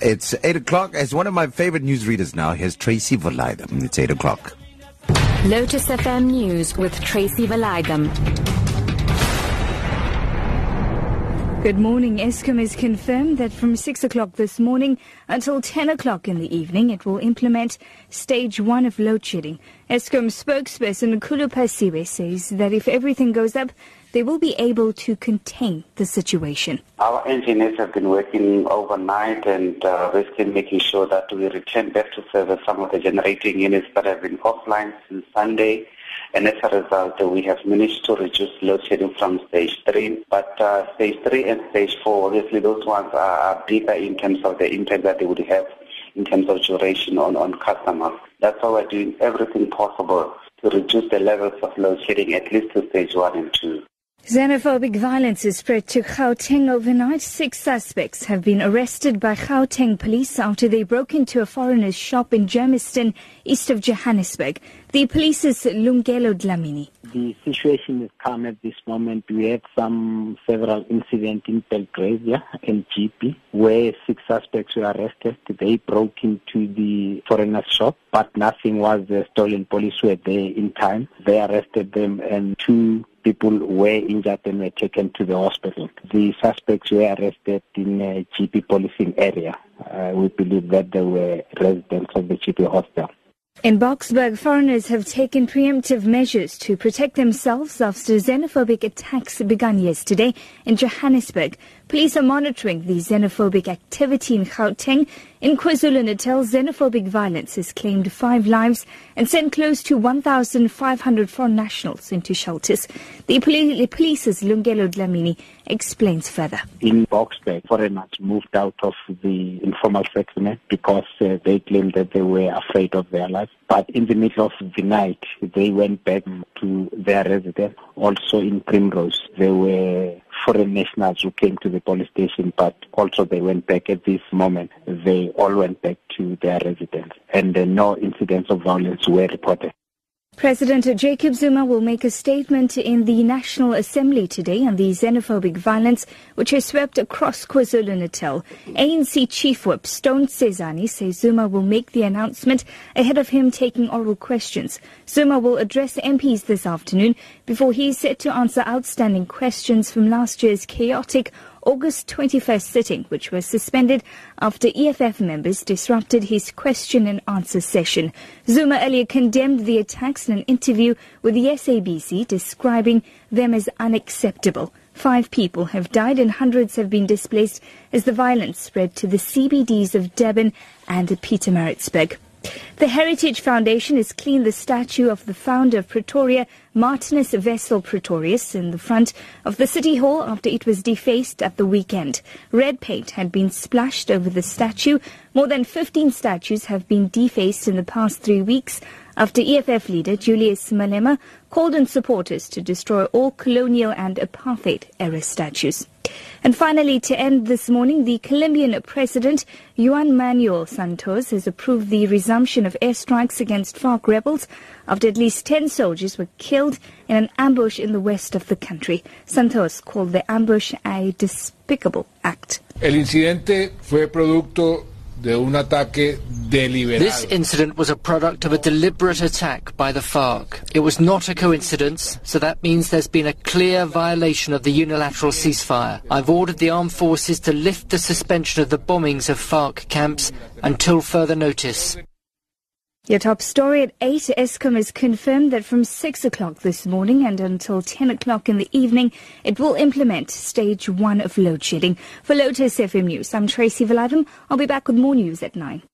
It's 8 o'clock. As one of my favorite newsreaders now, here's Tracy Valaydham. It's 8 o'clock. Lotus FM News with Tracy Valaydham. Good morning. Eskom has confirmed that from 6 o'clock this morning until 10 o'clock in the evening, it will implement stage 1 of load shedding. Eskom spokesperson Kulupasibe says that if everything goes up, they will be able to contain the situation. Our engineers have been working overnight and we're still making sure that we return back to service some of the generating units that have been offline since Sunday. And as a result, we have managed to reduce load shedding from stage 3. But stage 3 and stage 4, obviously those ones are bigger in terms of the impact that they would have in terms of duration on customers. That's why we're doing everything possible to reduce the levels of load shedding at least to stage 1 and 2. Xenophobic violence has spread to Gauteng overnight. 6 suspects have been arrested by Gauteng police after they broke into a foreigner's shop in Germiston, east of Johannesburg. The police's Lungelo Dlamini. The situation is calm at this moment. We had several incidents in Belgravia and GP where 6 suspects were arrested. They broke into the foreigner's shop, but nothing was stolen. Police were there in time. They arrested them and 2 people were injured and were taken to the hospital. The suspects were arrested in a GP policing area. We believe that they were residents of the GP hostel. In Boksburg, foreigners have taken preemptive measures to protect themselves after xenophobic attacks began yesterday in Johannesburg. Police are monitoring the xenophobic activity in Gauteng. In KwaZulu-Natal, xenophobic violence has claimed 5 lives and sent close to 1,500 foreign nationals into shelters. The police's Lungelo Dlamini explains further. In Boksburg, foreigners moved out of the informal settlement because they claimed that they were afraid of their lives. But in the middle of the night, they went back to their residence. Also in Primrose, there were foreign nationals who came to the police station, but also they went back at this moment. They all went back to their residence, and no incidents of violence were reported. President Jacob Zuma will make a statement in the National Assembly today on the xenophobic violence which has swept across KwaZulu-Natal. ANC Chief Whip Stone Sizani says Zuma will make the announcement ahead of him taking oral questions. Zuma will address MPs this afternoon before he is set to answer outstanding questions from last year's chaotic August 21st sitting, which was suspended after EFF members disrupted his question and answer session. Zuma earlier condemned the attacks in an interview with the SABC, describing them as unacceptable. 5 people have died and hundreds have been displaced as the violence spread to the CBDs of Durban and Pietermaritzburg. The Heritage Foundation has cleaned the statue of the founder of Pretoria, Martinus Wessel Pretorius, in the front of the City Hall after it was defaced at the weekend. Red paint had been splashed over the statue. More than 15 statues have been defaced in the past 3 weeks after EFF leader Julius Malema called on supporters to destroy all colonial and apartheid-era statues. And finally, to end this morning, the Colombian president, Juan Manuel Santos, has approved the resumption of airstrikes against FARC rebels after at least 10 soldiers were killed in an ambush in the west of the country. Santos called the ambush a despicable act. El incidente fue producto de un ataque deliberado. This incident was a product of a deliberate attack by the FARC. It was not a coincidence, so that means there's been a clear violation of the unilateral ceasefire. I've ordered the armed forces to lift the suspension of the bombings of FARC camps until further notice. Your top story at 8, Eskom has confirmed that from 6 o'clock this morning and until 10 o'clock in the evening, it will implement stage 1 of load shedding. For Lotus FM News, I'm Tracy Valaydham. I'll be back with more news at 9.